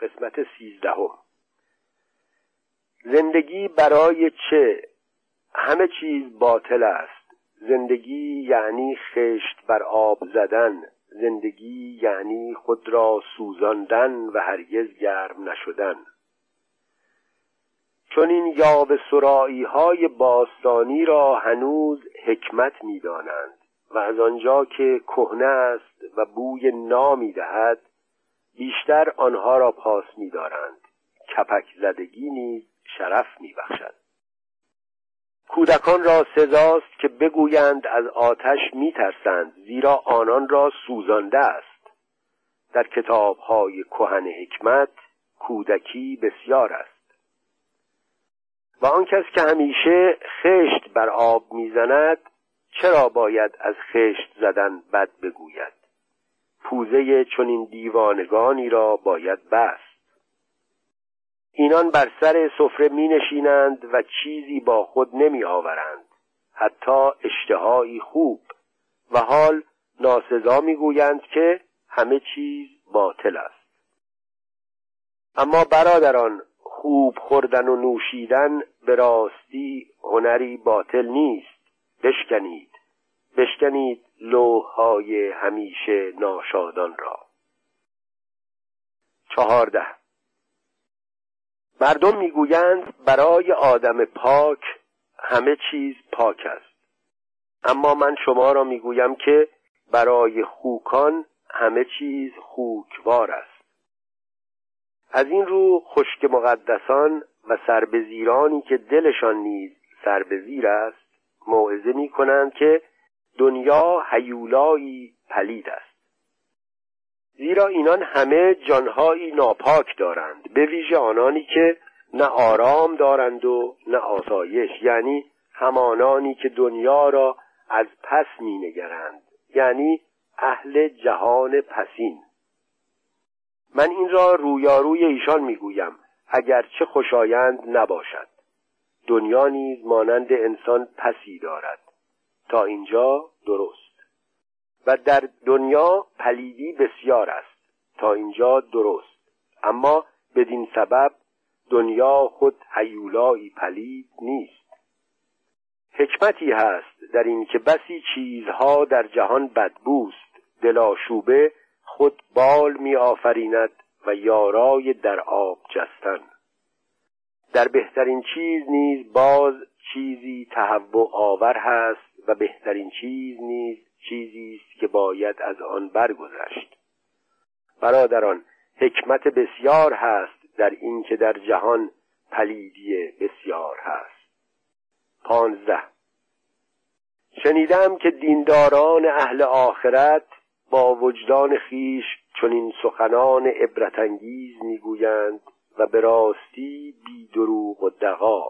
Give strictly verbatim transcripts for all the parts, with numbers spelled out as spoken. قسمت سیزدهم. زندگی برای چه؟ همه چیز باطل است. زندگی یعنی خشت بر آب زدن، زندگی یعنی خود را سوزاندن و هرگز گرم نشدن. چون این یاوه سرائی های باستانی را هنوز حکمت می دانند و از آنجا که کهنه است و بوی نامی دهد بیشتر آنها را پاس می دارند. کپک زدگی نیز شرف می بخشد. کودکان را سزاست که بگویند از آتش می ترسند، زیرا آنان را سوزانده است. در کتاب‌های کهن حکمت کودکی بسیار است. و آن کس که همیشه خشت بر آب می زند چرا باید از خشت زدن بد بگوید؟ پوزه چنین دیوانگانی را باید بست. اینان بر سر سفره می نشینند و چیزی با خود نمی آورند، حتی اشتهایی خوب، و حال ناسزا می گویند که همه چیز باطل است. اما برادران، خوب خوردن و نوشیدن به راستی هنری باطل نیست. بشکنید، بشکنید لوح‌های همیشه ناشادان را. چهارده. مردم میگویند برای آدم پاک همه چیز پاک است، اما من شما را میگویم که برای خوکان همه چیز خوکوار است. از این رو خشک مقدسان و سربزیرانی که دلشان نیز سربزیر است موعظه میکنند که دنیا هیولایی پلید است، زیرا اینان همه جانهایی ناپاک دارند، به ویژه آنانی که نه آرام دارند و نه آسایش، یعنی همانانی که دنیا را از پس می نگرند، یعنی اهل جهان پسین. من این را رویاروی ایشان می گویم اگرچه خوشایند نباشد. دنیا نیز مانند انسان پسی دارد. تا اینجا درست. و در دنیا پلیدی بسیار است. تا اینجا درست. اما بدین سبب دنیا خود هیولایی پلید نیست. حکمتی هست در این که بسی چیزها در جهان بدبوست، دلاشوبه خود بال می آفریند و یارای در آب جستن. در بهترین چیز نیز باز چیزی تهوع آور هست و بهترین چیز نیز چیزی است که باید از آن برگذشت. برادران، حکمت بسیار هست در این که در جهان پلیدی بسیار هست. پانزده. شنیدم که دینداران اهل آخرت با وجدان خیش چنین سخنان عبرت انگیز میگویند و به راستی بی دروغ و دغا،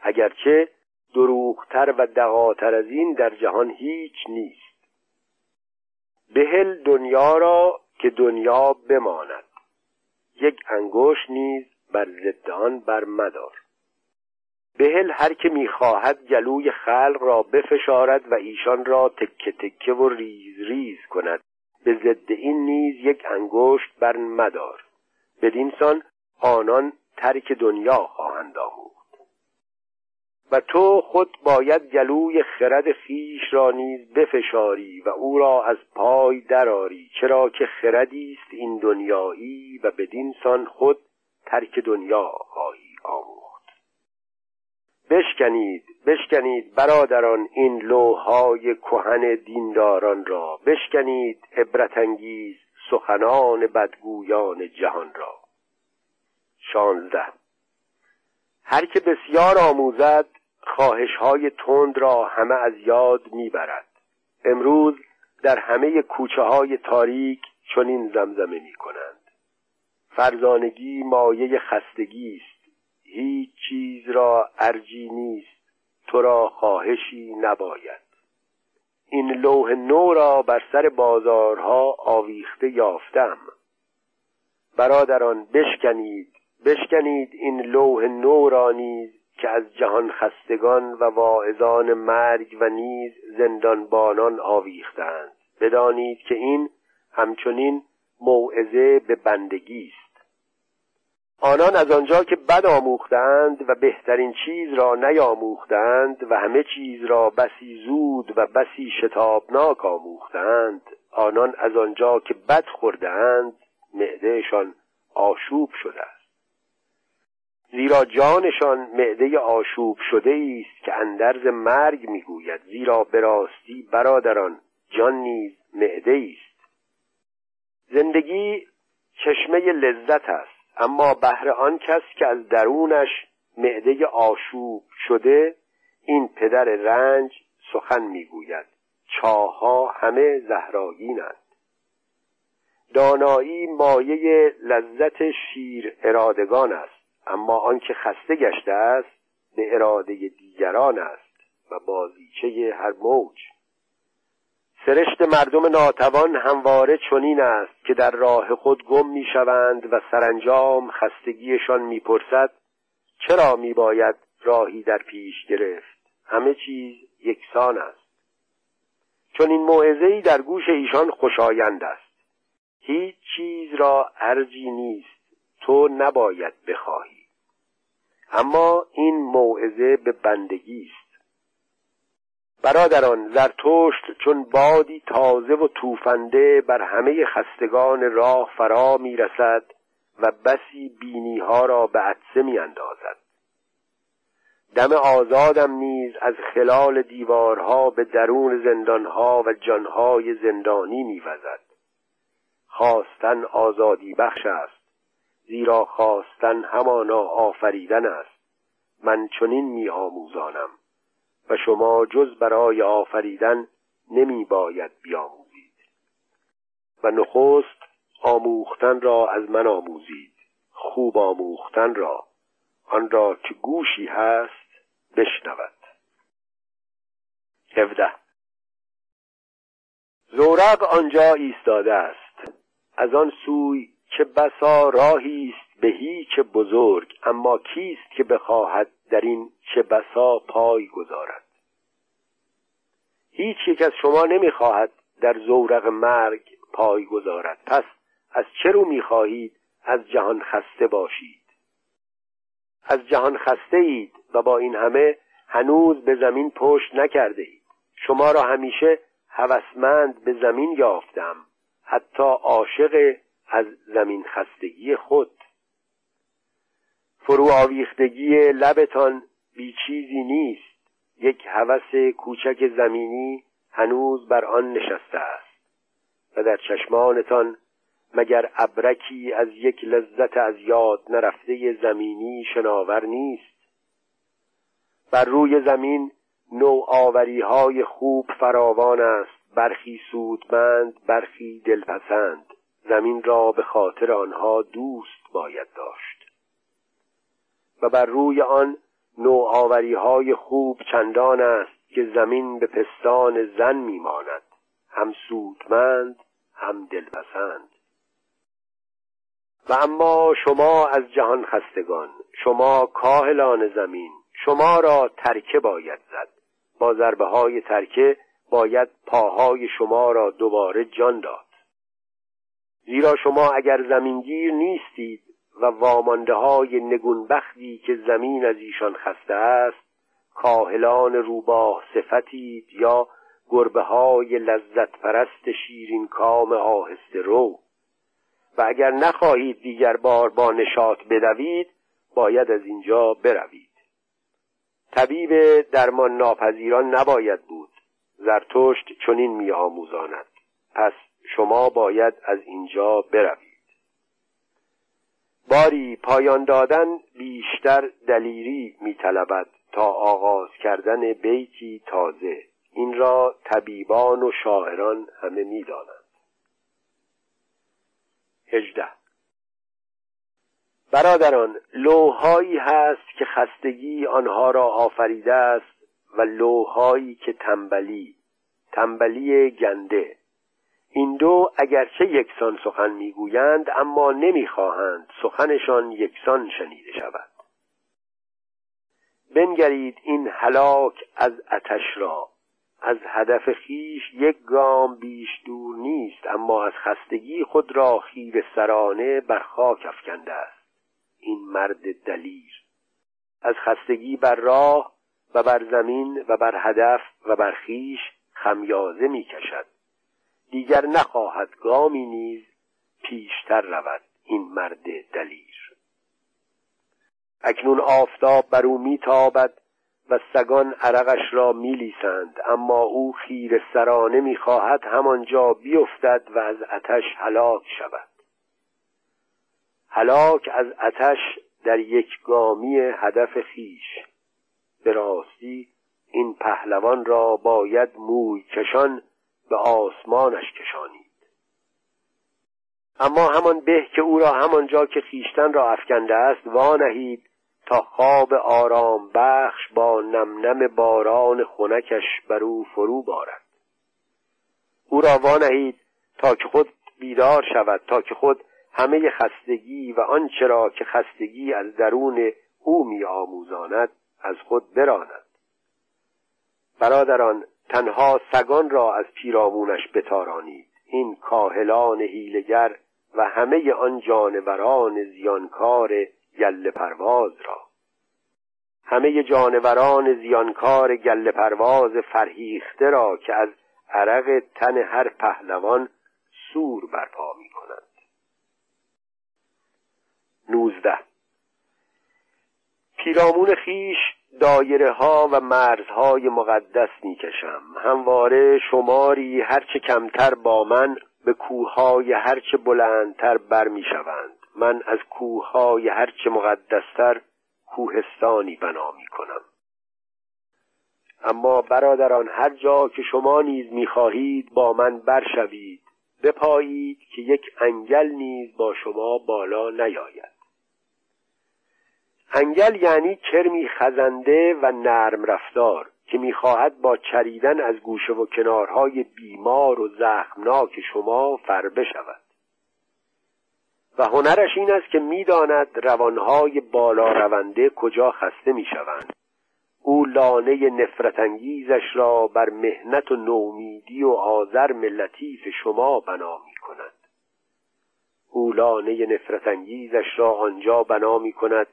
اگرچه دروغتر و دغاتر از این در جهان هیچ نیست. بهل دنیا را که دنیا بماند، یک انگشت نیز بر ضد آن بر مدار. بهل هر که میخواهد گلوی خلق را بفشارد و ایشان را تکه تکه و ریز ریز کند، به ضد این نیز یک انگشت بر مدار. بدین سان آنان ترک دنیا خواهند آموخت. و تو خود باید گلوی خرد خویش را نیز بفشاری و او را از پای درآری، چرا که خردی است این دنیایی و بدین سان خود ترک دنیا خواهی آموخت. بشکنید، بشکنید برادران این لوح‌های کهن دینداران را، بشکنید عبرت انگیز سخنان بدگویان جهان را. شانزده. هر که بسیار آموزد خواهش‌های تند را همه از یاد میبرد. امروز در همه کوچه‌های تاریک چنین زمزمه میکنند: فرزانگی مایه خستگی است، هیچ چیز را ارجی نیست، تو را خواهشی نباید. این لوح نو را بر سر بازارها آویخته یافتم. برادران، بشکنید، بشکنید این لوح نو را نیز که از جهان خستگان و واعظان مرگ و نیز زندانبانان آویختند. بدانید که این همچنین موعظه به بندگی است. آنان از آنجا که بد آموختند و بهترین چیز را نیاموختند و همه چیز را بسی زود و بسی شتابناک آموختند، آنان از آنجا که بد خوردند معدهشان آشوب شده است. زیرا جانشان معده آشوب شده است که اندرز مرگ میگوید، زیرا به راستی برادران جان نیز معده است. زندگی چشمه لذت است، اما بهر آن کس که از درونش معده آشوب شده، این پدر رنج سخن میگوید، چاها همه زهرآگینند. دانایی مایه لذت شیر ارادگان است، اما آنکه خسته گشته است به اراده دیگران است و بازیچه هر موج. سرشت مردم ناتوان همواره چنین است که در راه خود گم می شوند و سرانجام خستگیشان می پرسد چرا می باید راهی در پیش گرفت؟ همه چیز یکسان است. چون این موعظه‌ای در گوش ایشان خوشایند است. هیچ چیز را ارجی نیست، تو نباید بخواهی. اما این موعظه به بندگی است. برادران، زرتشت چون بادی تازه و توفنده بر همه خستگان راه فرا می رسد و بسی بینی ها را به عطسه می اندازد. دم آزادم نیز از خلال دیوارها به درون زندانها و جانهای زندانی می وزد. خواستن آزادی بخش است، زیرا خواستن همانا آفریدن است. من چنین می آموزانم و شما جز برای آفریدن نمی باید بیاموزید. و نخست آموختن را از من آموزید، خوب آموختن را، آن را که گوشی هست بشنود. هفده. زورق آنجا ایستاده است، از آن سوی چه بسا راهی است به هیچ بزرگ، اما کیست که بخواهد در این چه بسا پای گذارد؟ هیچ یک از شما نمیخواهد در زورق مرگ پای گذارد، پس از چه رو میخواهید از جهان خسته باشید؟ از جهان خسته اید و با این همه هنوز به زمین پشت نکرده اید. شما را همیشه هوسمند به زمین یافتم، حتی عاشق از زمین خستگی خود. فرو آویختگی لبتان بی چیزی نیست، یک هوس کوچک زمینی هنوز بر آن نشسته است و در چشمانتان مگر ابرکی از یک لذت از یاد نرفته زمینی شناور نیست. بر روی زمین نوآوری های خوب فراوان است، برخی سودمند، برخی دلپسند. زمین را به خاطر آنها دوست باید داشت و بر روی آن نوآوری های خوب چندان است که زمین به پستان زن میماند، هم سودمند هم دلپسند. و اما شما از جهان خستگان، شما کاهلان زمین، شما را ترکه باید زد. با ضربه های ترکه باید پاهای شما را دوباره جان داد، زیرا شما اگر زمینگیر نیستید و وامانده های نگونبختی که زمین از ایشان خسته است، کاهلان روباه صفتید یا گربه های لذت پرست شیرین کام آهسته رو. و اگر نخواهید دیگر بار با نشاط بدوید، باید از اینجا بروید. طبیب درمان ناپذیران نباید بود. زرتشت چنین می آموزاند، پس شما باید از اینجا بروید. باری پایان دادن بیشتر دلیری می‌طلبد تا آغاز کردن بیتی تازه. این را طبیبان و شاعران همه می‌دانند. هجده. برادران، لوح‌هایی هست که خستگی آنها را آفریده است و لوح‌هایی که تنبلی، تنبلی گنده. این دو اگرچه یکسان سخن میگویند، اما نمیخواهند سخنشان یکسان شنیده شود. بنگرید این هلاک از آتش را، از هدف خیش یک گام بیش دور نیست، اما از خستگی خود را خیره‌سرانه بر خاک افکنده است. این مرد دلیر. از خستگی بر راه و بر زمین و بر هدف و بر خیش خمیازه می کشد. دیگر نخواهد گامی نیز پیشتر رود این مرد دلیر. اکنون آفتاب بر او می تابد و سگان عرقش را می لیسند، اما او خیره سرانه می خواهد همانجا بیفتد و از آتش هلاک شود. هلاک از آتش در یک گامی هدف خیش. به راستی این پهلوان را باید موی کشان به آسمانش کشانید. اما همان به که او را همانجا که خیشتن را افکنده است وانهید تا خواب آرام بخش با نمنم باران خنکش بر او فرو بارد. او را وانهید تا که خود بیدار شود، تا که خود همه خستگی و آنچه را که خستگی از درون او می آموزاند از خود براند. برادران، تنها سگان را از پیرامونش بتارانید. این کاهلان حیله‌گر و همه آن جانوران زیانکار گله پرواز را، همه جانوران زیانکار گله پرواز فرهیخته را که از عرق تن هر پهلوان سور برپا می کنند. نوزده. پیرامون خیش دایره ها و مرزهای مقدس می کشم. همواره شماری هرچه کمتر با من به کوههای هرچه بلندتر بر می شوند. من از کوههای هرچه مقدستر کوهستانی بنا می کنم. اما برادران، هر جا که شما نیز می خواهید با من برشوید، بپایید که یک انگل نیز با شما بالا نیاید. انگل یعنی کرمی خزنده و نرم رفتار که میخواهد با چریدن از گوشه و کنارهای بیمار و زخمناک شما فربه شود. و هنرش این است که میداند روانهای بالا رونده کجا خسته میشوند. او لانه نفرت انگیزش را بر مهنت و نومیدی و آزرم لطیف شما بنا میکند. او لانه نفرت انگیزش را آنجا بنا میکند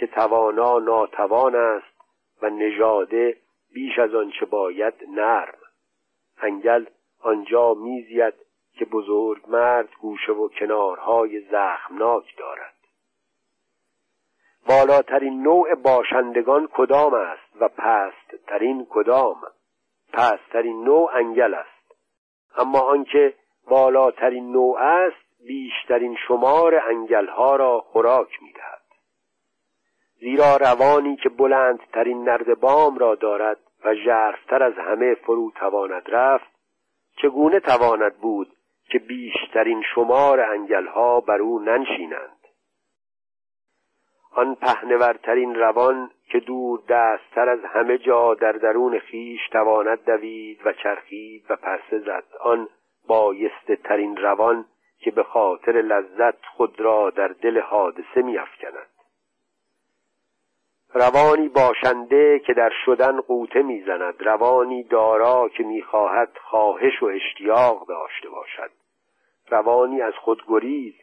که توانا ناتوان است و نژاده بیش از آنچه باید نرم. انگل آنجا میزید که بزرگ مرد گوشه و کنارهای زخمناک دارد. بالاترین نوع باشندگان کدام است و پستترین کدام؟ پستترین نوع انگل است، اما آنکه بالاترین نوع است بیشترین شمار انگلها را خوراک میدهد. زیرا روانی که بلندترین نردبام را دارد و ژرفتر از همه فرو تواند رفت، چگونه تواند بود که بیشترین شمار انگلها بر او ننشینند؟ آن پهنورترین روان که دور دستتر از همه جا در درون خیش تواند دوید و چرخید و پرسه زد، آن بایسته ترین روان که به خاطر لذت خود را در دل حادثه می افکند. روانی باشنده که در شدن قوته میزند، روانی دارا که میخواهد خواهش و اشتیاق داشته باشد، روانی از خود گریز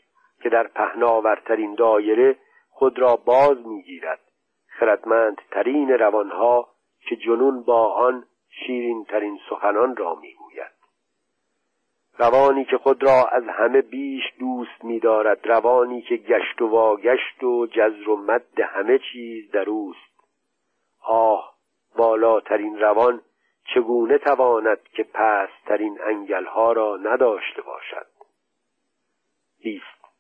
که در پهناورترین دایره خود را باز میگیرد، خردمندترین روانها که جنون با آن شیرین ترین سخنان را میگوید، روانی که خود را از همه بیش دوست می‌دارد، روانی که گشت و واگشت و جزر و مد همه چیز در اوست. آه، بالاترین روان چگونه تواند که پست‌ترین انگل‌ها را نداشته باشد؟ بیست.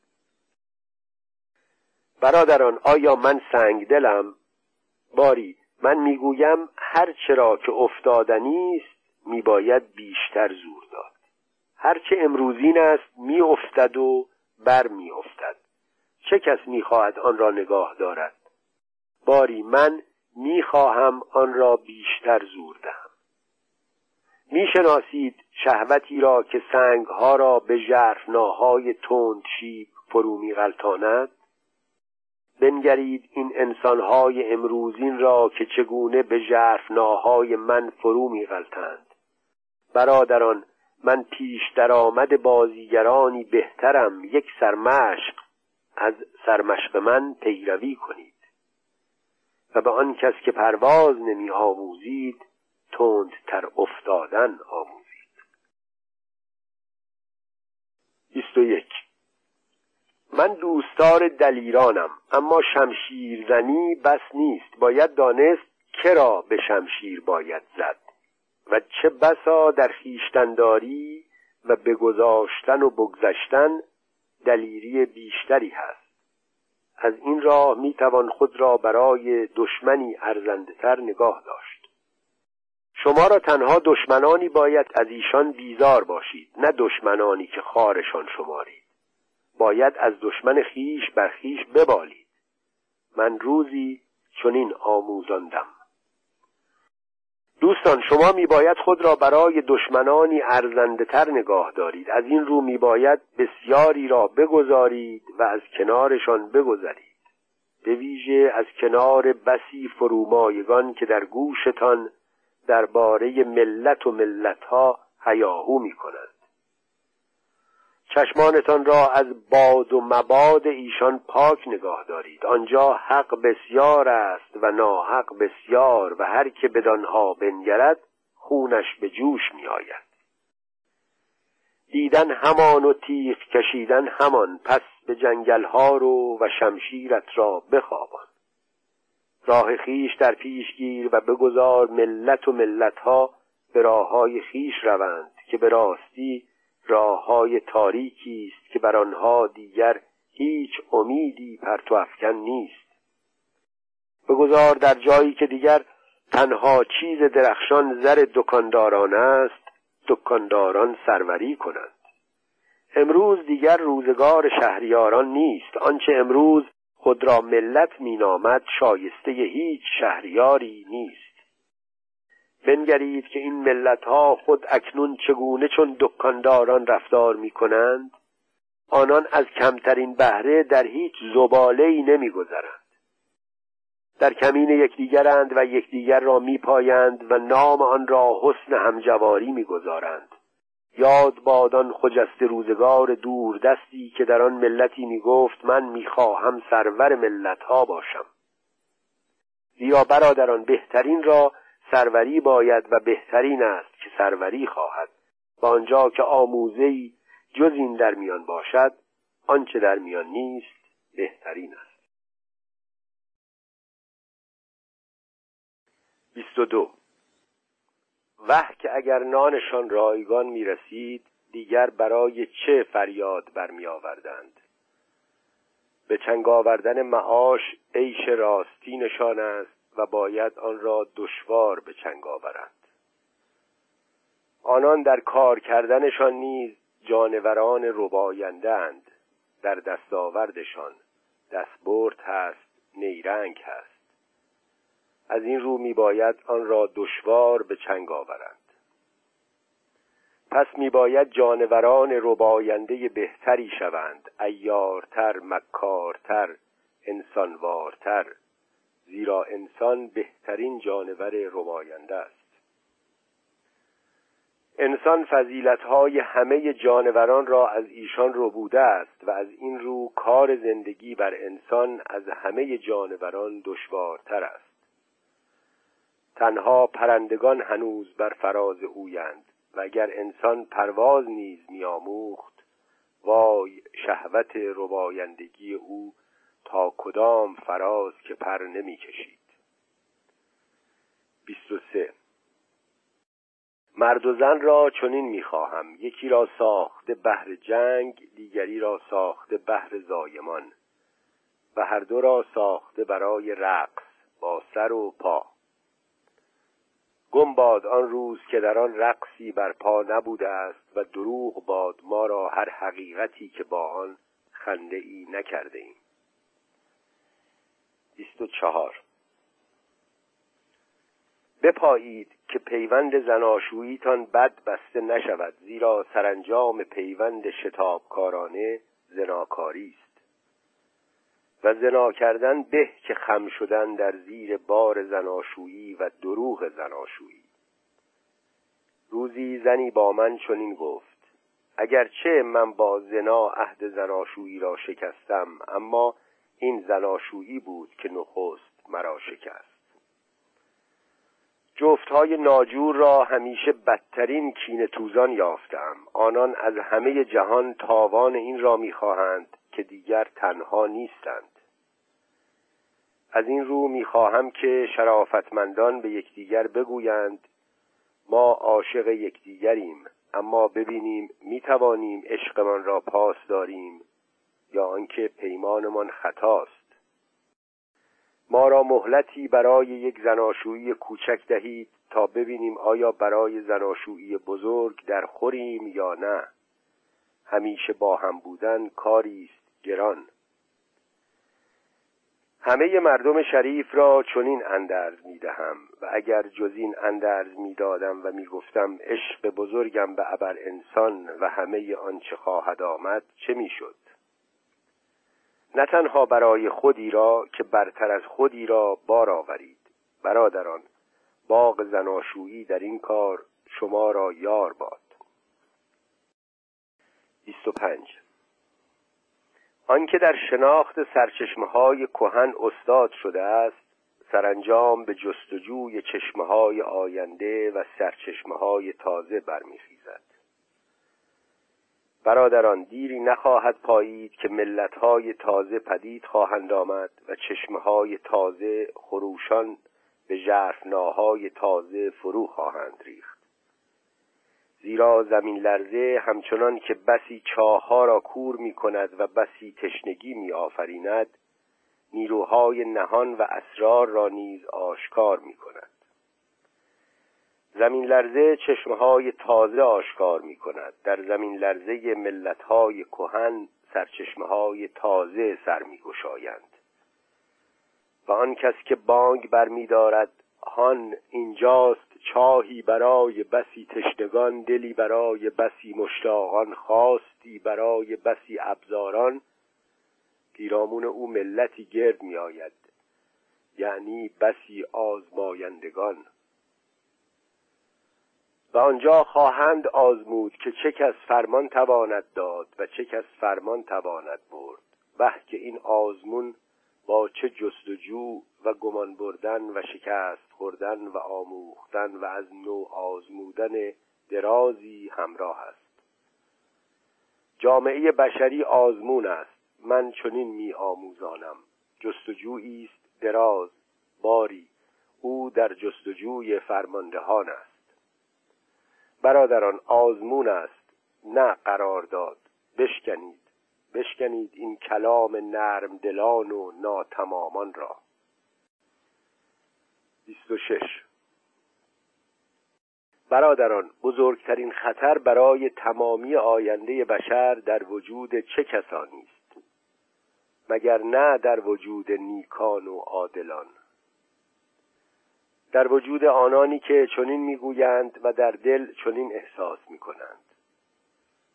برادران، آیا من سنگ دلم؟ باری، من میگویم هر چرا که افتادنی است میباید بیشتر زور داد. هرچه امروزین است می افتد و بر می افتد. چه کس می خواهد آن را نگاه دارد؟ باری، من می خواهم آن را بیشتر زور دهم. می شناسید شهوتی را که سنگها را به ژرفناهای تند شیب فرو می غلطاند؟ بنگرید این انسانهای امروزین را که چگونه به ژرفناهای من فرو می غلطند. برادران، من پیش درآمد بازیگرانی بهترم، یک سرمشق از سرمشق من پیروی کنید و به آن کس که پرواز نمی آموزید تندتر افتادن آموزید. بیست و یک. من دوستار دلیرانم اما شمشیرزنی بس نیست، باید دانست کرا به شمشیر باید زد و چه بسا در خویشتنداری و بگذاشتن و بگذشتن دلیری بیشتری هست. از این راه می توان خود را برای دشمنی ارزنده تر نگاه داشت. شما را تنها دشمنانی باید از ایشان بیزار باشید، نه دشمنانی که خارشان شمارید. باید از دشمن خیش بر خیش ببالید. من روزی چنین آموزاندم. دوستان، شما می باید خود را برای دشمنانی ارزنده تر نگاه دارید. از این رو می باید بسیاری را بگذارید و از کنارشان بگذرید، به ویژه از کنار بسی فرومایگان که در گوشتان درباره ملت و ملتها هیاهو می کنند. چشمانتان را از باد و مباد ایشان پاک نگاه دارید. آنجا حق بسیار است و ناحق بسیار و هر که بدانها بنگرد خونش به جوش می آید. دیدن همان و تیغ کشیدن همان، پس به جنگلها رو و شمشیرت را بخوابان. راه خیش در پیش گیر و بگذار ملت و ملتها به راههای خیش روند که به راستی راه‌های تاریکی است که بر آنها دیگر هیچ امیدی پرتو افکن نیست. بگذار در جایی که دیگر تنها چیز درخشان زر دکانداران است، دکانداران سروری کنند. امروز دیگر روزگار شهریاران نیست. آنچه امروز خود را ملت مینامد شایسته هیچ شهریاری نیست. بنگرید که این ملت‌ها خود اکنون چگونه چون دکانداران رفتار می‌کنند. آنان از کمترین بهره در هیچ زباله‌ای نمی‌گذرند. در کمین یکدیگرند و یکدیگر را می‌پایند و نام آن را حسن همجواری می‌گذارند. یاد باد آن خجسته روزگار دوردستی که در آن ملتی می‌گفت من می‌خواهم سرور ملت‌ها باشم. زیرا برادران، بهترین را سروری باید و بهترین است که سروری خواهد. و آنجا که آموزه‌ای جز این در میان باشد، آنچه در میان نیست بهترین است. بیست و دو. وه که اگر نانشان رایگان می رسید دیگر برای چه فریاد برمی آوردند؟ به چنگ آوردن معاش عیش راستی نشان است و باید آن را دشوار به چنگ آورند. آنان در کار کردنشان نیز جانوران رباینده اند. در دستاوردشان دستبرد هست، نیرنگ هست. از این رو می باید آن را دشوار به چنگ آورند. پس می باید جانوران رباینده بهتری شوند، عیارتر، مکارتر، انسانوارتر، زیرا انسان بهترین جانور رباینده است. انسان فضیلت‌های همه جانوران را از ایشان ربوده است و از این رو کار زندگی بر انسان از همه جانوران دشوارتر است. تنها پرندگان هنوز بر فراز اویند و اگر انسان پرواز نیز می‌آموخت، وای شهوت ربایندگی او تا کدام فراز که پر نمی کشید. بیست و سه. مرد و زن را چنین می خواهم، یکی را ساخته بهر جنگ، دیگری را ساخته بهر زایمان و هر دو را ساخته برای رقص با سر و پا. گم باد آن روز که در آن رقصی بر پا نبوده است و دروغ باد ما را هر حقیقتی که با آن خنده ای نکرده ایم. بیست و چهار. بپایید که پیوند زناشوییتان بد بسته نشود، زیرا سرانجام پیوند شتابکارانه زناکاری است و زنا کردن به که خم شدن در زیر بار زناشویی و دروغ زناشویی. روزی زنی با من چنین گفت: اگرچه من با زنا عهد زناشویی را شکستم، اما این زناشویی بود که نخست مرا شکست. جفت‌های ناجور را همیشه بدترین کینه توزان یافتم. آنان از همه جهان تاوان این را می‌خواهند که دیگر تنها نیستند. از این رو می‌خواهم که شرافتمندان به یکدیگر بگویند ما عاشق یکدیگریم، اما ببینیم می‌توانیم عشقمان را پاس داریم یا آنکه پیمانمان خطاست. ما را مهلتی برای یک زناشویی کوچک دهید تا ببینیم آیا برای زناشویی بزرگ در خوریم یا نه. همیشه با هم بودن کاری است گران. همه مردم شریف را چنین اندرز می‌دهم و اگر جز این اندرز می‌دادم و می‌گفتم عشق بزرگم به ابر انسان و همه آنچه خواهد آمد، چه می‌شد؟ نه تنها برای خودی را که برتر از خودی را بار آورید. برادران، باغ زناشویی در این کار شما را یار باد. بیست و پنج. آن که در شناخت سرچشمه‌های کهن استاد شده است، سرانجام به جستجوی چشمه‌های آینده و سرچشمه‌های تازه برمی‌خیزد. برادران، دیری نخواهد پایید که ملت‌های تازه پدید خواهند آمد و چشمه‌های تازه خروشان به ژرفناهای تازه فرو خواهند ریخت. زیرا زمین لرزه همچنان که بسی چاه‌ها را کور می‌کند و بسی تشنگی می‌آفریند، نیروهای نهان و اسرار را نیز آشکار می‌کند. زمین لرزه چشمه‌های تازه آشکار می‌کند. در زمین لرزه ملت‌های کهن سرچشمه‌های تازه سر می‌گشایند. و آن کس که بانگ برمی‌دارد هان اینجاست، چاهی برای بسی تشنگان، دلی برای بسی مشتاقان، خواستی برای بسی ابزاران، پیرامون او ملتی گرد می آید، یعنی بسی آزمایندگان. و آنجا خواهند آزمود که چه کس فرمان تواند داد و چه کس فرمان تواند برد. به که این آزمون با چه جستجو و گمان بردن و شکست خوردن و آموختن و از نو آزمودن درازی همراه است. جامعه بشری آزمون است. من چنین می آموزانم. جستجویی است دراز. باری او در جستجوی فرماندهان است. برادران، آزمون است، نه قرارداد. بشکنید بشکنید این کلام نرم دلان و ناتمامان را. بیست و شش. برادران، بزرگترین خطر برای تمامی آینده بشر در وجود چه کسانی است؟ مگر نه در وجود نیکان و عادلان، در وجود آنانی که چنین میگویند و در دل چنین احساس میکنند.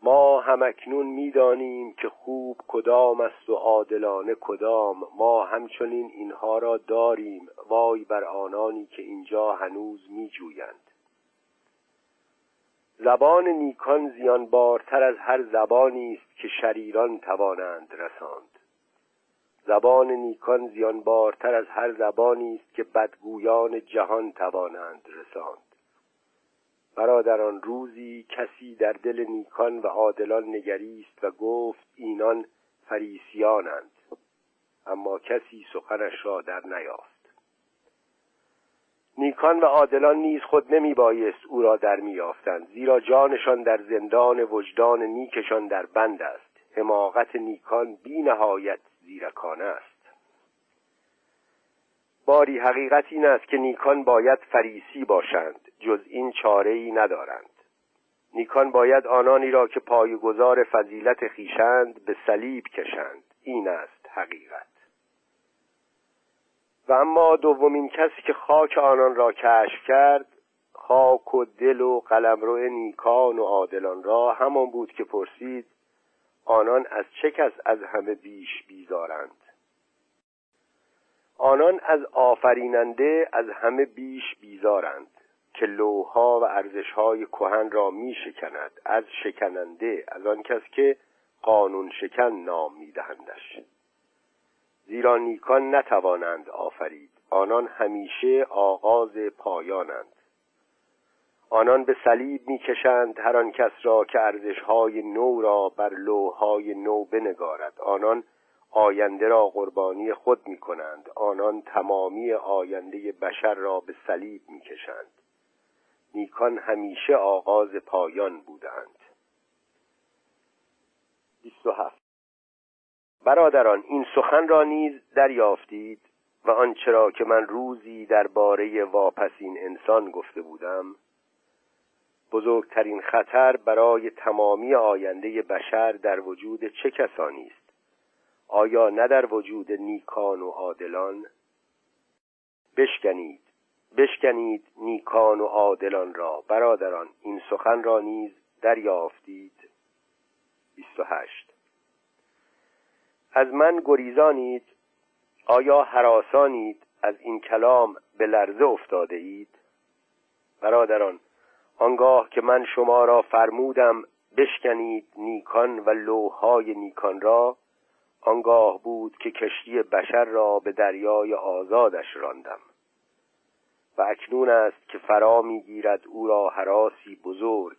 ما همکنون می‌دانیم که خوب کدام است و عادلانه کدام. ما همچنین اینها را داریم. وای بر آنانی که اینجا هنوز می‌جویند. زبان نیکان زیانبارتر از هر زبانی است که شریران توانند رساند. زبان نیکان زیانبارتر از هر زبانی است که بدگویان جهان توانند رساند. برادران، روزی کسی در دل نیکان و عادلان نگریست و گفت اینان فریسیانند، اما کسی سخنش را در نیافت. نیکان و عادلان نیز خود نمیبایست او را در میافتند، زیرا جانشان در زندان وجدان نیکشان در بند است. حماقت نیکان بی نهایت زیرکانه است. باری حقیقت این است که نیکان باید فریسی باشند، جز این چاره‌ای ندارند. نیکان باید آنانی را که پایه‌گذار فضیلت خویشند به صلیب کشند. این است حقیقت. و اما دومین کسی که خاک آنان را کشف کرد، خاک و دل و قلمرو نیکان و عادلان را، همان بود که پرسید آنان از چه کس از همه بیش بیزارند. آنان از آفریننده از همه بیش بیزارند. که لوح‌ها و ارزش‌های کهن را می‌شکند، از شکننده، از آن کس که قانون شکن نام می‌دهندش. زیرا نیکان نتوانند آفرید، آنان همیشه آغاز پایانند. آنان به صلیب می‌کشند هر آن کس را که ارزش‌های نو را بر لوح‌های نو بنگارد. آنان آینده را قربانی خود می‌کنند، آنان تمامی آینده بشر را به صلیب می‌کشند. نیکان همیشه آغاز پایان بودند. بیست و هفت. برادران، این سخن را نیز دریافتید و آنچه را که من روزی درباره واپسین انسان گفته بودم، بزرگترین خطر برای تمامی آینده بشر در وجود چه کسانی است؟ آیا نه در وجود نیکان و عادلان؟ بشکنید بشکنید نیکان و عادلان را. برادران، این سخن را نیز دریافتید. بیست و هشت. از من گریزانید، آیا هراسانید؟ از این کلام به لرزه افتاده اید؟ برادران، آنگاه که من شما را فرمودم بشکنید نیکان و لوح‌های نیکان را، آنگاه بود که کشتی بشر را به دریای آزادش راندم. و اکنون است که فرا می‌گیرد او را هراسی بزرگ،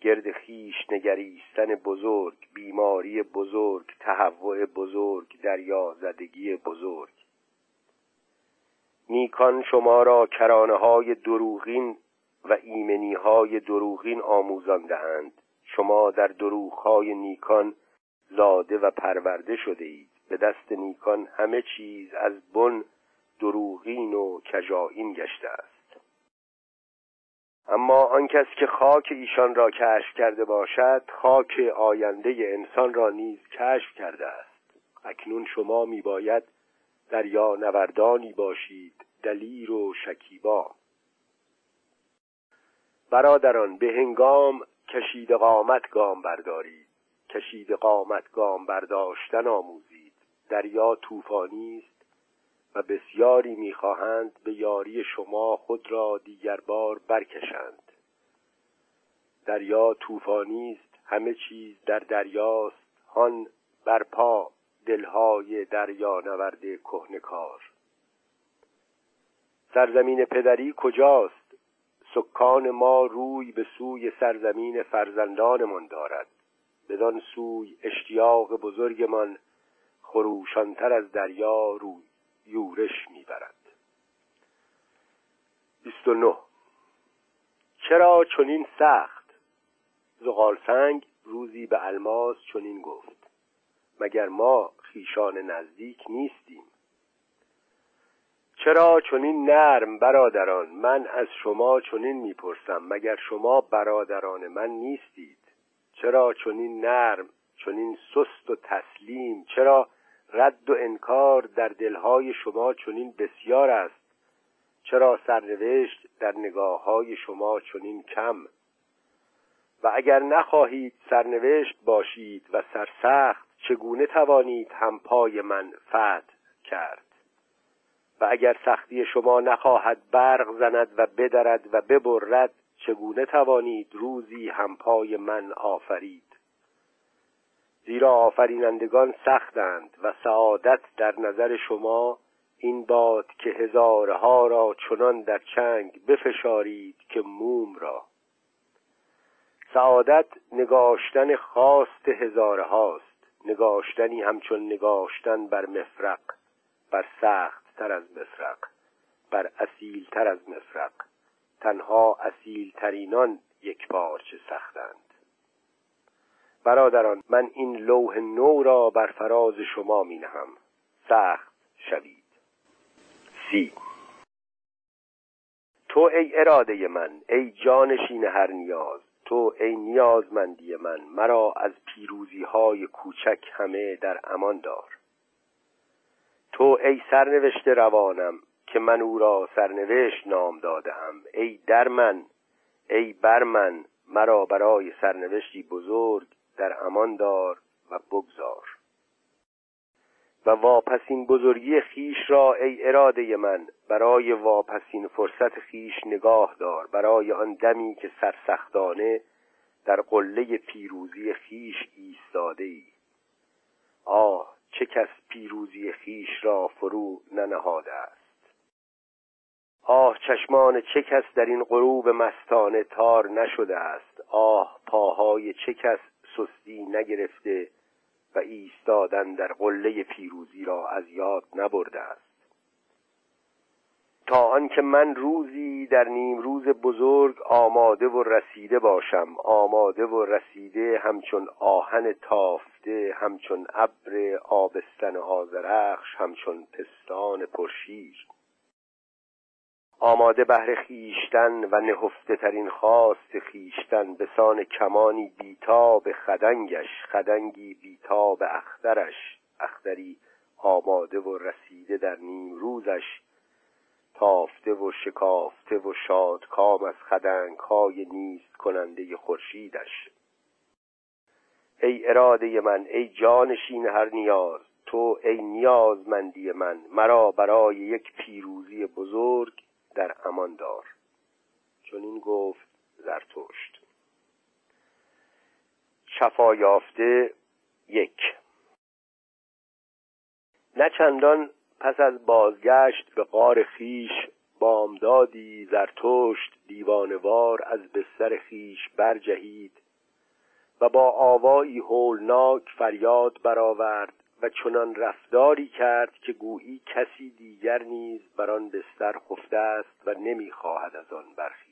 گرد خویش نگریستن بزرگ، بیماری بزرگ، تهوع بزرگ، دریازدگی بزرگ. نیکان شما را کرانه‌های دروغین و ایمنی‌های دروغین آموزانده‌اند. شما در دروغ‌های نیکان زاده و پرورده شده اید. به دست نیکان همه چیز از بن دروغین و کجائین گشته است. اما آن کس که خاک ایشان را کشف کرده باشد، خاک آینده انسان را نیز کشف کرده است. اکنون شما می باید دریا نوردانی باشید، دلیر و شکیبا. برادران، به هنگام کشید قامت گام بردارید. کشید قامت گام برداشتن آموزید. دریا طوفانی است و بسیاری می‌خواهند به یاری شما خود را دیگر بار برکشند. دریا طوفانی است، همه چیز در دریاست، هان برپا دلهای دریا نورد کهنکار. سرزمین پدری کجاست؟ سکان ما روی به سوی سرزمین فرزندانمان دارد. بدان سوی اشتیاق بزرگمان خروشانتر از دریا روی یورش میبرد. بیست و نه. چرا چنین سخت؟ زغالسنگ روزی به الماس چنین گفت: مگر ما خویشان نزدیک نیستیم؟ چرا چنین نرم؟ برادران، من از شما چنین میپرسم، مگر شما برادران من نیستید؟ چرا چنین نرم، چنین سست و تسلیم؟ چرا رد و انکار در دلهای شما چنین بسیار است؟ چرا سرنوشت در نگاههای شما چنین کم؟ و اگر نخواهید سرنوشت باشید و سرسخت، چگونه توانید همپای من فتح کرد؟ و اگر سختی شما نخواهد برق زند و بدرد و ببرد، چگونه توانید روزی همپای من آفرید؟ زیرا آفرینندگان سختند و سعادت در نظر شما این باد که هزارها را چنان در چنگ بفشارید که موم را. سعادت نگاشتن خواست هزارهاست، نگاشتنی همچون نگاشتن بر مفرق، بر سخت تر از مفرق، بر اصیل تر از مفرق. تنها اصیل ترینان یک پارچه سختند. برادران، من این لوح نو را بر فراز شما می نهم. سخت شوید. سی. تو ای اراده من، ای جانشین هر نیاز، تو ای نیازمندی من، مرا از پیروزی های کوچک همه در امان دار. تو ای سرنوشت روانم که من او را سرنوشت نام دادم. ای در من، ای بر من، مرا برای سرنوشتی بزرگ در امان دار و بگذار. و واپسین بزرگی خیش را ای اراده من برای واپسین فرصت خیش نگاه دار، برای آن دمی که سرسختانه در قله پیروزی خیش ایستاده ای. آه چه کس پیروزی خیش را فرو ننهاده است. آه چشمان چه کس در این غروب مستانه تار نشده است. آه پاهای چه کس سستی نگرفته و ایستادن در قله پیروزی را از یاد نبرده است. تا آنکه من روزی در نیم روز بزرگ آماده و رسیده باشم، آماده و رسیده همچون آهن تافته، همچون ابر آبستن آذرخش، همچون پستان پرشیر، آماده بهر خیشتن و نهفته ترین خواست خیشتن، به سان کمانی بیتاب خدنگش، خدنگی بیتاب اخترش، اختری آماده و رسیده در نیم روزش، تافته و شکافته و شادکام از خدنگ‌های نیست کننده خورشیدش. ای اراده من، ای جانشین هر نیاز، تو ای نیازمندی من، مرا برای یک پیروزی بزرگ در امان دار. چنین گفت زرتشت. شفا یافته یک. نه چندان پس از بازگشت به غار خیش، بامدادی زرتشت دیوانوار از بستر خیش برجهید و با آوایی هولناک فریاد برآورد و چنان رفتاری کرد که گویی کسی دیگر نیز بر آن بستر خفته است و نمیخواهد از آن برخیزد.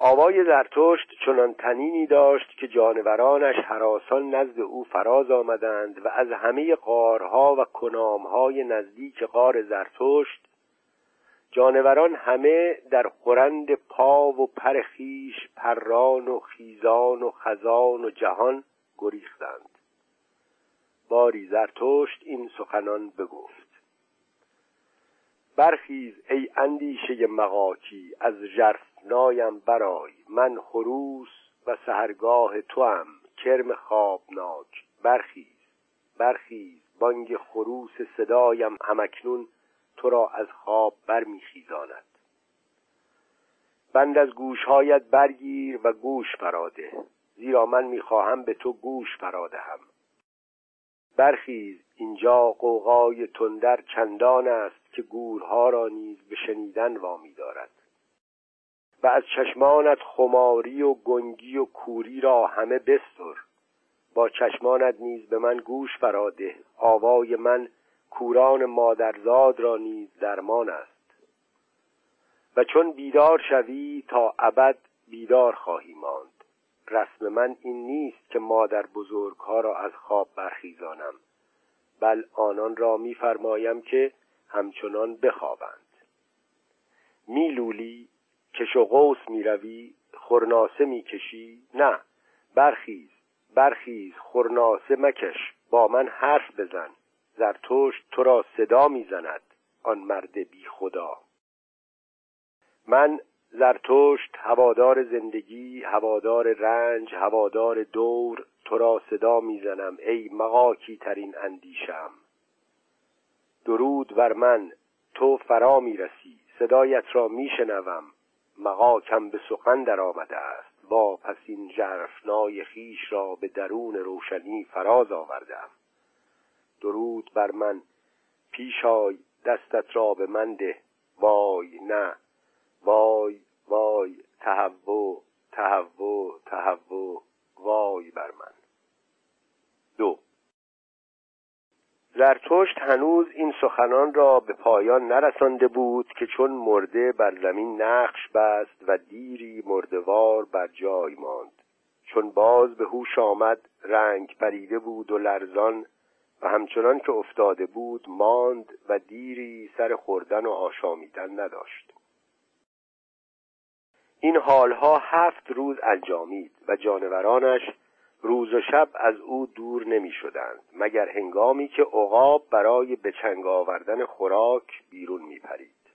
آوای زرتشت چنان طنینی داشت که جانورانش هراسان نزد او فراز آمدند و از همه غارها و کنامهای نزدیک غار زرتشت جانوران همه در خورند پا و پر خیش پران و خیزان و خزان و جهان گریختند. باری زرتشت این سخنان بگفت: برخیز ای اندیشه مغاکی، از ژرفنایم برآی، من خروس و سحرگاه توام، کرم خوابناک. برخیز برخیز بانگ خروس صدایم همکنون تو را از خواب برمیخیزاند. بند از گوشهایت برگیر و گوش فراده، زیرا من میخواهم به تو گوش فرادهم. برخیز اینجا قوقای تندر چندان است که گورها را نیز به شنیدن وامی دارد و از چشمانت خماری و گنگی و کوری را همه بستر. با چشمانت نیز به من گوش فراده، آوای من کوران مادرزاد را نیز درمان است. و چون بیدار شوی تا ابد بیدار خواهی ماند. رسم من این نیست که مادر بزرگها را از خواب برخیزانم، بل آنان را می‌فرمایم که همچنان بخوابند. میلولی، کش و قوس می‌روی، خرناسه می‌کشی، نه، برخیز برخیز خرناسه مکش، با من حرف بزن، زرتشت تو را صدا می‌زند، آن مرد بی خدا. من زرتشت هوادار زندگی، هوادار رنج، هوادار دور، تو را صدا میزنم ای مغاکی ترین اندیشم. درود بر من، تو فرا میرسی، صدایت را میشنوم، مغاکم به سخن در آمده است، واپسین ژرفنای خیش را به درون روشنی فراز آوردم. درود بر من، پیش آی، دستت را به من ده، وای نه، وای وای، تهوع تهوع تهوع، وای بر من. دو. زرتشت هنوز این سخنان را به پایان نرسانده بود که چون مرده بر زمین نقش بست و دیری مردهوار بر جای ماند. چون باز به هوش آمد رنگ پریده بود و لرزان و همچنان که افتاده بود ماند و دیری سر خوردن و آشامیدن نداشت. این حالها هفت روز انجامید و جانورانش روز و شب از او دور نمی شدند، مگر هنگامی که عقاب برای به چنگ آوردن خوراک بیرون می پرید.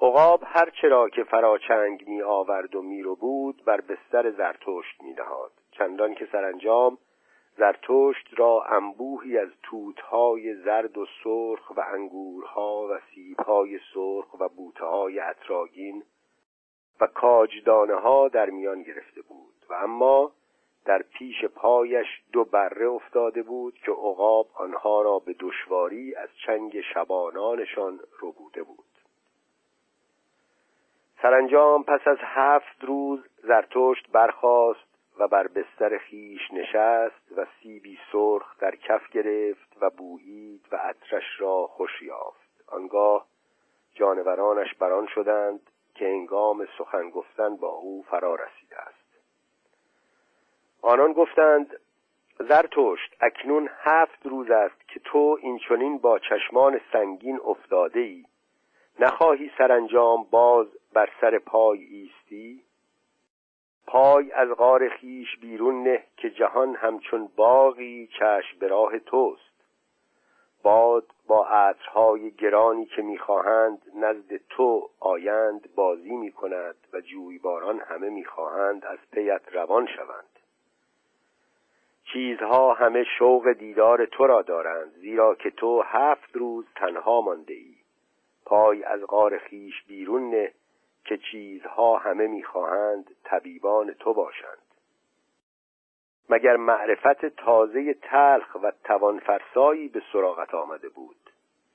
عقاب هر چرا که فراچنگ می آورد و می رو بود بر بستر زرتشت می نهاد، چندان که سرانجام زرتشت را انبوهی از توتهای زرد و سرخ و انگورها و سیبهای سرخ و بوتهای عطراگین و کاجدانه‌ها در میان گرفته بود و اما در پیش پایش دو بره افتاده بود که عقاب آنها را به دشواری از چنگ شبانانشان ربوده بود. سرانجام پس از هفت روز زرتشت برخاست و بر بستر خیش نشست و سیبی سرخ در کف گرفت و بویید و عطرش را خوش یافت. آنگاه جانورانش بران شدند که هنگام سخن گفتن با او فرا رسیده است. آنان گفتند زرتشت اکنون هفت روز است که تو این چنین با چشمان سنگین افتاده ای، نخواهی سرانجام باز بر سر پای ایستی؟ پای از غار خیش بیرون نه که جهان همچون باغی چشم به راه توست. باد با عطرهای گرانی که میخواهند نزد تو آیند بازی میکند و جویباران همه میخواهند از پیت روان شوند. چیزها همه شوق دیدار تو را دارند، زیرا که تو هفت روز تنها مانده ای. پای از غار خیش بیرون نه که چیزها همه میخواهند طبیبان تو باشند. مگر معرفت تازه تلخ و توانفرسایی به سراغت آمده بود؟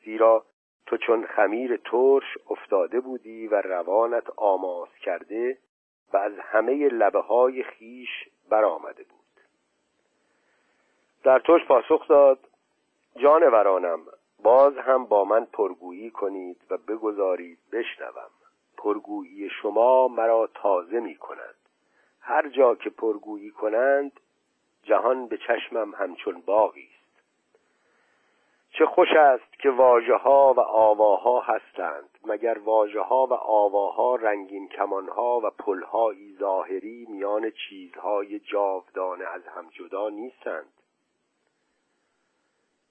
زیرا تو چون خمیر ترش افتاده بودی و روانت آماس کرده و از همه لبه های خیش برآمده بود. زرتشت پاسخ داد جانورانم، باز هم با من پرگویی کنید و بگذارید بشنوم. پرگویی شما مرا تازه می کند. هر جا که پرگویی کنند جهان به چشمم همچون باغی است. چه خوش است که واژه ها و آواها هستند، مگر واژه ها و آواها رنگین کمان ها و پل های ظاهری میان چیزهای جاودانه از هم جدا نیستند.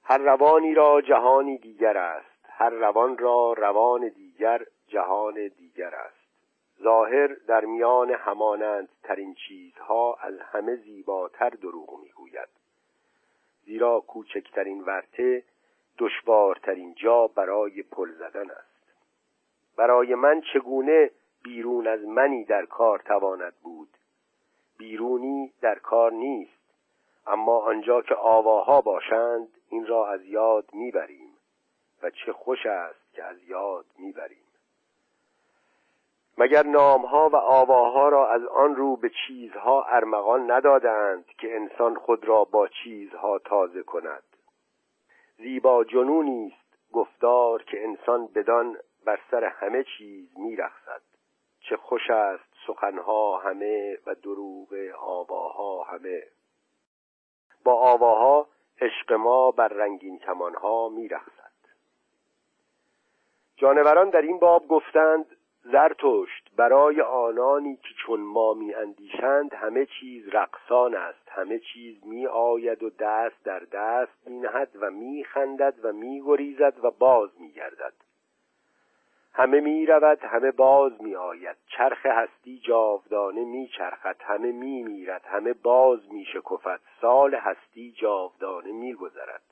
هر روانی را جهانی دیگر است، هر روان را روان دیگر جهان دیگر است. ظاهر در میان همانند ترین چیزها از همه زیباتر دروغ میگوید، زیرا کوچکترین ورطه دشوارترین جا برای پل زدن است. برای من چگونه بیرون از منی در کار تواند بود؟ بیرونی در کار نیست. اما آنجا که آواها باشند این را از یاد میبریم و چه خوش است که از یاد میبریم. مگر نامها و آواها را از آن رو به چیزها ارمغان ندادند که انسان خود را با چیزها تازه کند. زیبا جنونی است گفتار که انسان بدان بر سر همه چیز میرخصد. چه خوش است سخنها همه و دروغ آواها همه. با آواها عشق ما بر رنگین کمانها میرخصد. جانوران در این باب گفتند زرتشت برای آنانی که چون ما میاندیشند همه چیز رقصان است، همه چیز میآید و دست در دست مینهد و میخندد و میگریزد و باز میگردد. همه میرود همه باز میآید. چرخ هستی جاودانه میچرخد، همه میمیرد همه باز میشکفد. سال هستی جاودانه میگذرد،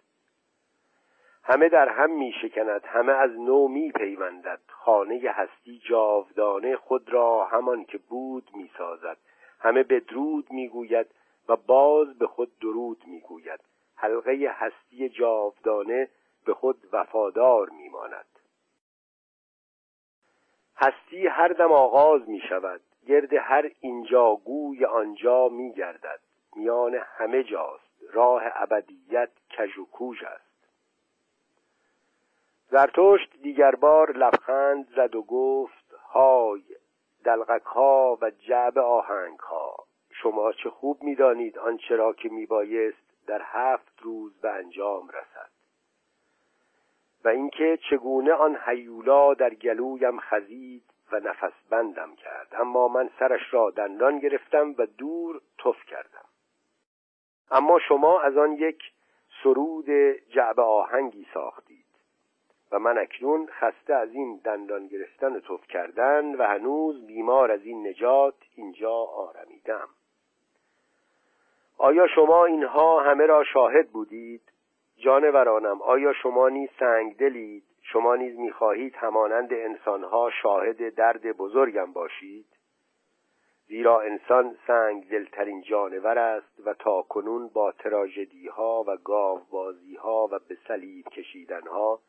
همه در هم میشکند، همه از نو میپیوندد. خانه هستی جاودانه خود را همان که بود میسازد، همه بدرود میگوید و باز به خود درود میگوید. حلقه هستی جاودانه به خود وفادار میماند. هستی هر دم آغاز می شود، گرد هر اینجا گوی آنجا می گردد. میان همه جاست، راه ابدیت کژ و کوژ است. زرتشت دیگر بار لبخند زد و گفت های دلغک ها و جعب آهنگ ها، شما چه خوب می دانید آنچه را که می بایست در هفت روز به انجام رسد. و اینکه چگونه آن هیولا در گلویم خزید و نفس بندم کرد، اما من سرش را دندان گرفتم و دور تف کردم. اما شما از آن یک سرود جعبه آهنگی ساختید و من اکنون خسته از این دندان گرفتن و تف کردن و هنوز بیمار از این نجات اینجا آرمیدم. آیا شما اینها همه را شاهد بودید؟ جانورانم، آیا شما نیز سنگ دلید؟ شما نیز می‌خواهید همانند انسان‌ها شاهد درد بزرگم باشید؟ زیرا انسان سنگ دلترین جانور است و تا کنون با تراژدی‌ها و گاوبازی‌ها و به صلیب کشیدن‌ها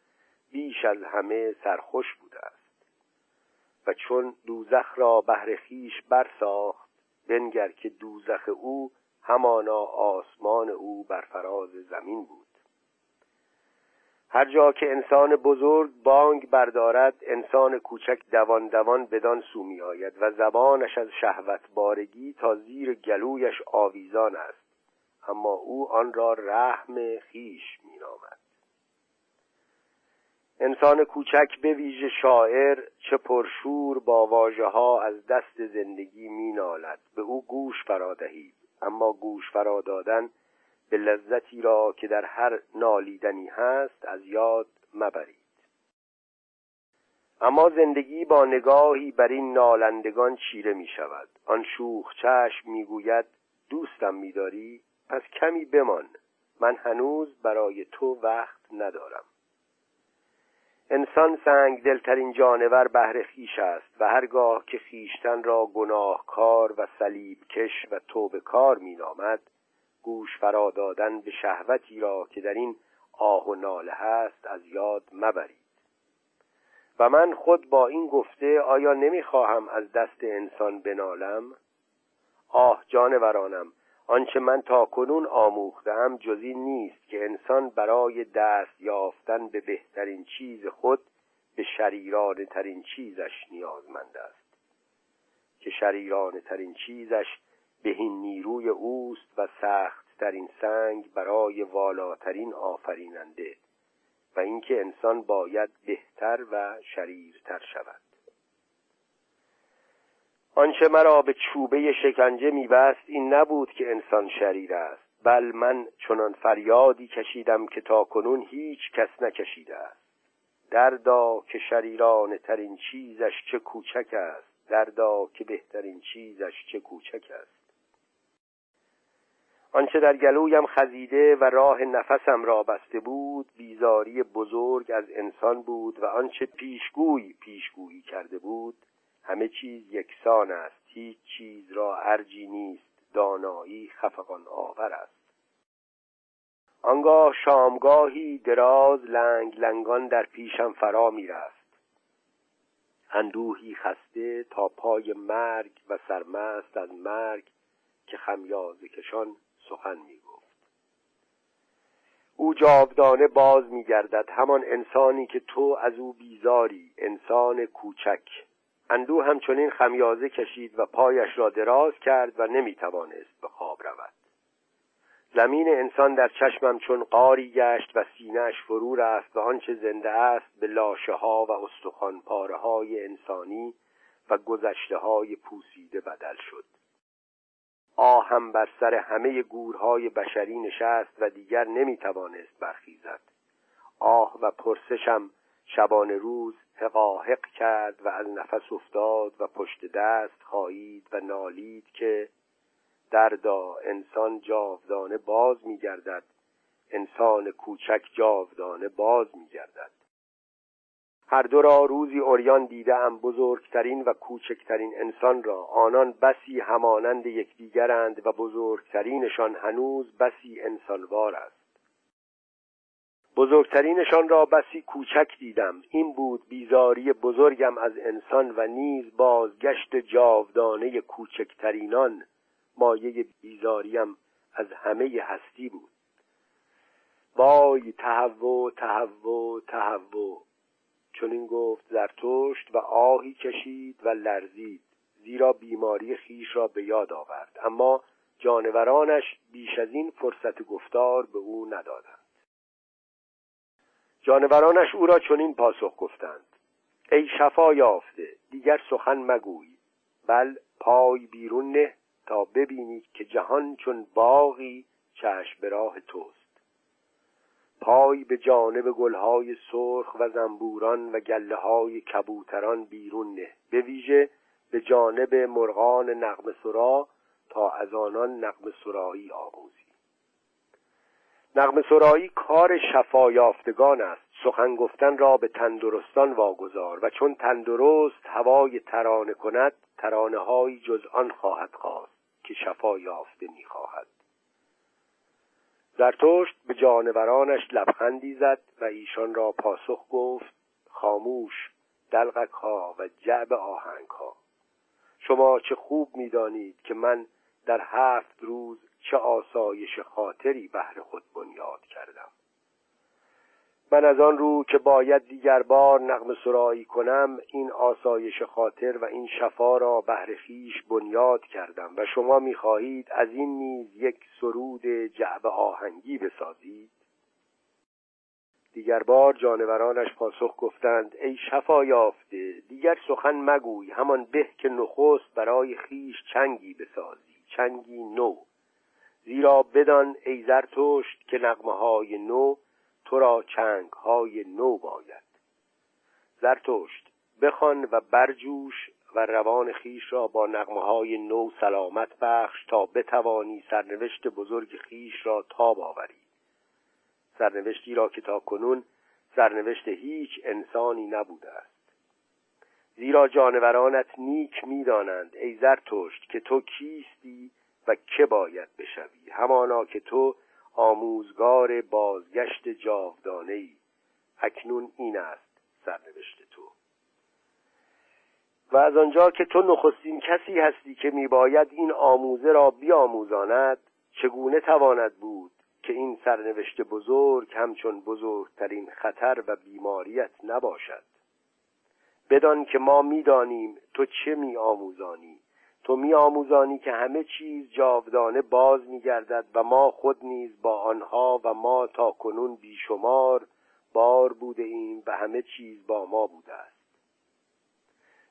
بیش از همه سرخوش بوده است. و چون دوزخ را بهر خویش برساخت، بنگر که دوزخ او همانا آسمان او بر فراز زمین بود. هر جا که انسان بزرگ بانگ بردارد، انسان کوچک دوان دوان بدان سو می آید و زبانش از شهوت بارگی تا زیر گلویش آویزان است، اما او آن را رحم خیش می نامد. انسان کوچک به ویژه شاعر چه پرشور با واژه ها از دست زندگی می نالد. به او گوش فرادهید، اما گوش فرادادن به لذتی را که در هر نالیدنی هست از یاد مبرید. اما زندگی با نگاهی بر این نالندگان چیره می شود. آن شوخ چشم می گوید دوستم می داری؟ پس کمی بمان، من هنوز برای تو وقت ندارم. انسان سنگ دلترین جانور بهر خویش است و هرگاه که خویشتن را گناهکار و صلیب کش و توبه کار می نامد، گوش فرا دادن به شهوتی را که در این آه و ناله هست از یاد مبرید. و من خود با این گفته آیا نمیخواهم از دست انسان بنالم؟ آه جانورانم، آنچه من تا کنون آموختم جزی نیست که انسان برای دست یافتن به بهترین چیز خود به شریرانه ترین چیزش نیازمند است، که شریرانه ترین چیزش بهین نیروی اوست و سخت در این سنگ برای والاترین آفریننده، و اینکه انسان باید بهتر و شریرتر شود. آنچه مرا به چوبه شکنجه می‌بست این نبود که انسان شریر است، بل من چنان فریادی کشیدم که تا کنون هیچ کس نکشیده است. دردا که شریرانه ترین چیزش چه کوچک است، دردا که بهترین چیزش چه کوچک است. آنچه در گلویم خزیده و راه نفسم را بسته بود بیزاری بزرگ از انسان بود، و آنچه پیشگوی پیشگویی کرده بود همه چیز یکسان است، هیچ چیز را ارجی نیست، دانایی خفقان آور است. آنگاه شامگاهی دراز لنگ لنگان در پیشم فرا می رفت، اندوهی خسته تا پای مرگ و سرمست از مرگ که خمیازه کشان سخن می گفت. او جاودانه باز می گردد، همان انسانی که تو از او بیزاری، انسان کوچک. اندوه همچنین خمیازه کشید و پایش را دراز کرد و نمی توانست به خواب رود. زمین انسان در چشمم چون قاری گشت و سینه‌اش فرو رفت و آنچه زنده است به لاشه ها و استخوان پاره های انسانی و گذشته های پوسیده بدل شد. آهم بر سر همه گورهای بشری نشست و دیگر نمیتوانست برخیزد. آه و پرسشم شبانه روز حقاحق کرد و از نفس افتاد و پشت دست خایید و نالید که دردا انسان جاودانه باز میگردد، انسان کوچک جاودانه باز میگردد. هر دو را روزی عریان دیدم، بزرگترین و کوچکترین انسان را. آنان بسی همانند یکدیگرند و بزرگترینشان هنوز بسی انسانوار است. بزرگترینشان را بسی کوچک دیدم. این بود بیزاری بزرگم از انسان و نیز بازگشت جاودانه کوچکترینان مایه بیزاریم از همه هستی بود. وای تهوع تهوع تهوع! چنین گفت زرتشت و آهی کشید و لرزید، زیرا بیماری خیش را به یاد آورد، اما جانورانش بیش از این فرصت گفتار به او ندادند. جانورانش او را چنین پاسخ گفتند: ای شفا یافته، دیگر سخن مگوی، بل پای بیرون نه تا ببینی که جهان چون باغی چشم به راه توست. پای به جانب گلهای سرخ و زنبوران و گله‌های کبوتران بیرون نه، به ویژه به جانب مرغان نغمه‌سرا، تا از آنان نغمه سرایی آموزی. نغمه سرایی کار شفایافتگان است. سخن گفتن را به تندرستان واگذار و چون تندرست هوای ترانه کند، ترانه های جز آن خواهد خواست که شفا یافته می خواهد. زرتشت به جانورانش لبخندی زد و ایشان را پاسخ گفت: خاموش دلغک ها و جعب آهنگ ها، شما چه خوب می دانید که من در هفت روز چه آسایش خاطری بهر خود بنیاد کردم. من از آن رو که باید دیگر بار نغمه سرایی کنم، این آسایش خاطر و این شفا را بهر خویش بنیاد کردم و شما می‌خواهید از این نیز یک سرود جعبه آهنگی بسازید؟ دیگر بار جانورانش پاسخ گفتند: ای شفا یافته، دیگر سخن مگوی، همان به که نخست برای خویش چنگی بسازی، چنگی نو. زیرا بدان ای زرتشت که نغمه‌های نو تو را چنگ‌های نو باید. زرتشت بخوان و برجوش و روان خیش را با نغمه‌های نو سلامت بخش تا بتوانی سرنوشت بزرگ خیش را تاب آوری، سرنوشتی را که تاکنون سرنوشت هیچ انسانی نبوده است. زیرا جانورانت نیک می‌دانند ای زرتشت که تو کیستی و که باید بشوی، همانا که تو آموزگار بازگشت جاودانه‌ای. اکنون این است سرنوشت تو. و از آنجا که تو نخستین کسی هستی که میباید این آموزه را بیاموزاند، چگونه تواند بود که این سرنوشت بزرگ همچون بزرگترین خطر و بیماریت نباشد؟ بدان که ما میدانیم تو چه میآموزانی. تو می آموزانی که همه چیز جاودانه باز می گردد و ما خود نیز با آنها و ما تا کنون بیشمار بار بوده ایم و همه چیز با ما بوده است.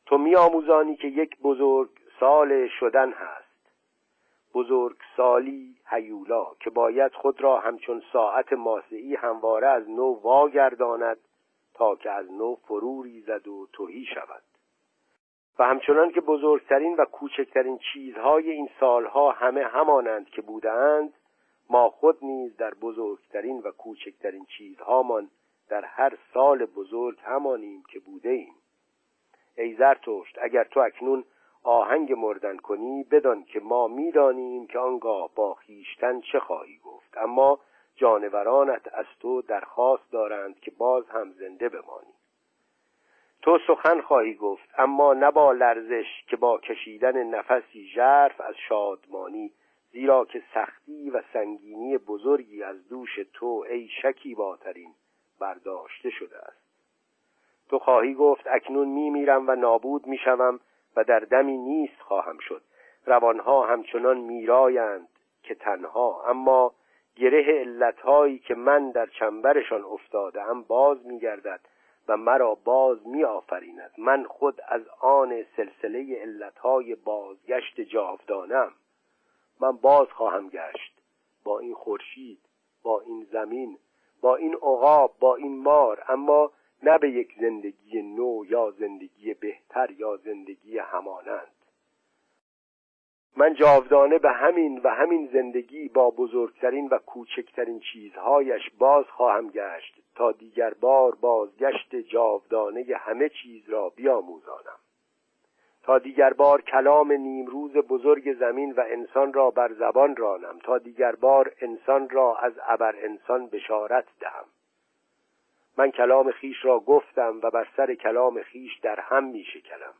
تو می آموزانی که یک بزرگ سال شدن هست، بزرگ سالی هیولا، که باید خود را همچون ساعت ماسعی همواره از نو واگرداند تا که از نو فرو ریزد و تهی شود. و همچنان که بزرگترین و کوچکترین چیزهای این سالها همه همانند که بودند، ما خود نیز در بزرگترین و کوچکترین چیزهامان در هر سال بزرگ همانیم که بوده ایم. ای زرتشت، اگر تو اکنون آهنگ مردن کنی، بدان که ما می‌دانیم که آنگاه با خیشتن چه خواهی گفت، اما جانورانت از تو درخواست دارند که باز هم زنده بمانی. تو سخن خواهی گفت، اما نه با لرزش که با کشیدن نفسی ژرف از شادمانی، زیرا که سختی و سنگینی بزرگی از دوش تو ای شکیباترین برداشته شده است. تو خواهی گفت: اکنون می میرم و نابود می شوم و در دمی نیست خواهم شد. روانها همچنان میرایند که تنها، اما گره علتهایی که من در چنبرشان افتادم باز می گردد و مرا باز می آفریند. من خود از آن سلسله علتهای بازگشت جاودانم. من باز خواهم گشت با این خورشید، با این زمین، با این عقاب، با این مار، اما نه به یک زندگی نو یا زندگی بهتر یا زندگی همانند. من جاودانه به همین و همین زندگی با بزرگترین و کوچکترین چیزهایش باز خواهم گشت تا دیگر بار بازگشت جاودانه همه چیز را بیاموزانم، تا دیگر بار کلام نیمروز بزرگ زمین و انسان را بر زبان رانم، تا دیگر بار انسان را از ابر انسان بشارت دهم. من کلام خیش را گفتم و بر سر کلام خیش در هم می شکنم.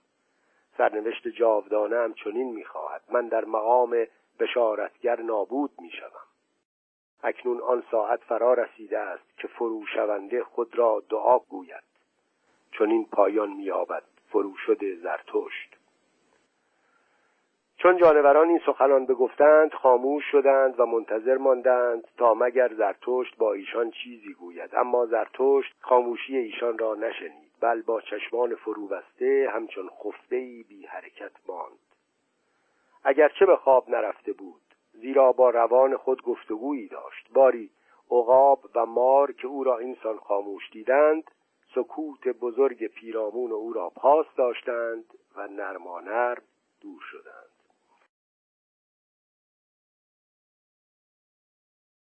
سرنوشت جاودانه‌ام چنین می‌خواهد. من در مقام بشارتگر نابود می‌شوم. اکنون آن ساعت فرا رسیده است که فروشونده خود را دعا گوید. چنین پایان می‌یابد فروشده زرتشت. چون جانوران این سخنان بگفتند، خاموش شدند و منتظر ماندند تا مگر زرتشت با ایشان چیزی گوید، اما زرتشت خاموشی ایشان را نشنید، بل با چشمان فرو بسته همچون خفته‌ای بی حرکت ماند. اگرچه به خواب نرفته بود، زیرا با روان خود گفتگویی داشت. باری عقاب و مار که او را اینسان خاموش دیدند، سکوت بزرگ پیرامون او را پاس داشتند و نرمانرم دور شدند.